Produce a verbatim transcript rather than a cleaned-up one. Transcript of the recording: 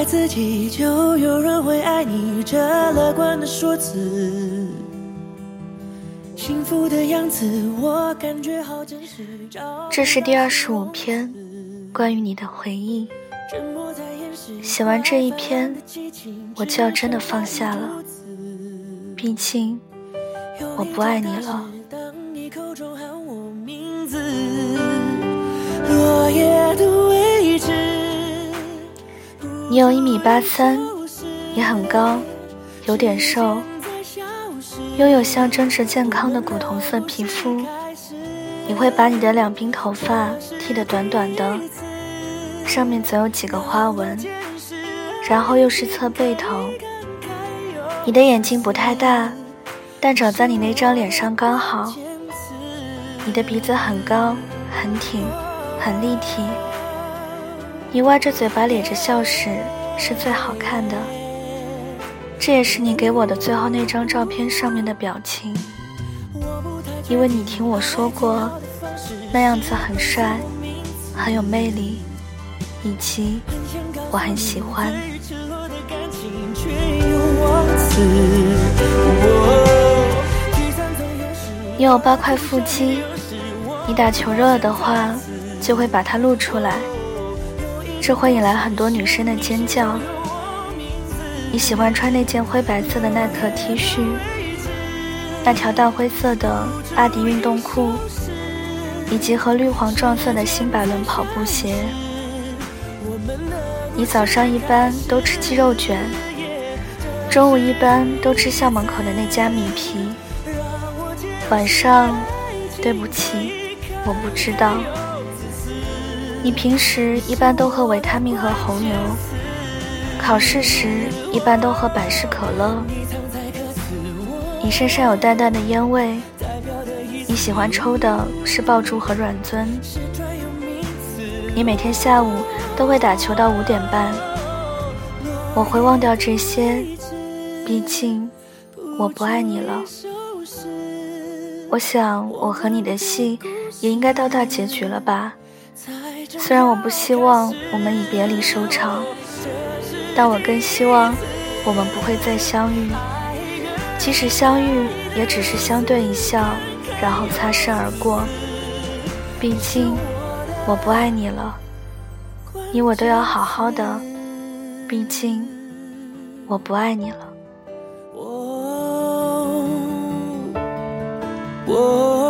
爱自己就有人会爱你，这乐观的说辞，幸福的样子我感觉好真实。这是第二十五篇关于你的回忆，写完这一篇我就要真的放下了，毕竟我不爱你了。你有一米八三，也很高，有点瘦，拥有象征着健康的古铜色皮肤。你会把你的两鬓头发剃得短短的，上面总有几个花纹，然后又是侧背头。你的眼睛不太大，但长在你那张脸上刚好。你的鼻子很高，很挺，很立体。你歪着嘴巴咧着笑时是最好看的，这也是你给我的最后那张照片上面的表情。因为你听我说过，那样子很帅，很有魅力，以及我很喜欢。你有八块腹肌，你打球热了的话就会把它露出来，这会引来很多女生的尖叫。你喜欢穿那件灰白色的耐克 T 恤，那条淡灰色的阿迪运动裤，以及和绿黄撞色的新百伦跑步鞋。你早上一般都吃鸡肉卷，中午一般都吃校门口的那家米皮，晚上，对不起，我不知道。你平时一般都喝维他命和红牛，考试时一般都喝百事可乐。你身上有淡淡的烟味，你喜欢抽的是爆珠和软尊。你每天下午都会打球到五点半，我会忘掉这些，毕竟我不爱你了。我想我和你的戏也应该到大结局了吧，虽然我不希望我们以别离收场，但我更希望我们不会再相遇，即使相遇也只是相对一笑，然后擦身而过。毕竟我不爱你了，你我都要好好的，毕竟我不爱你了。我我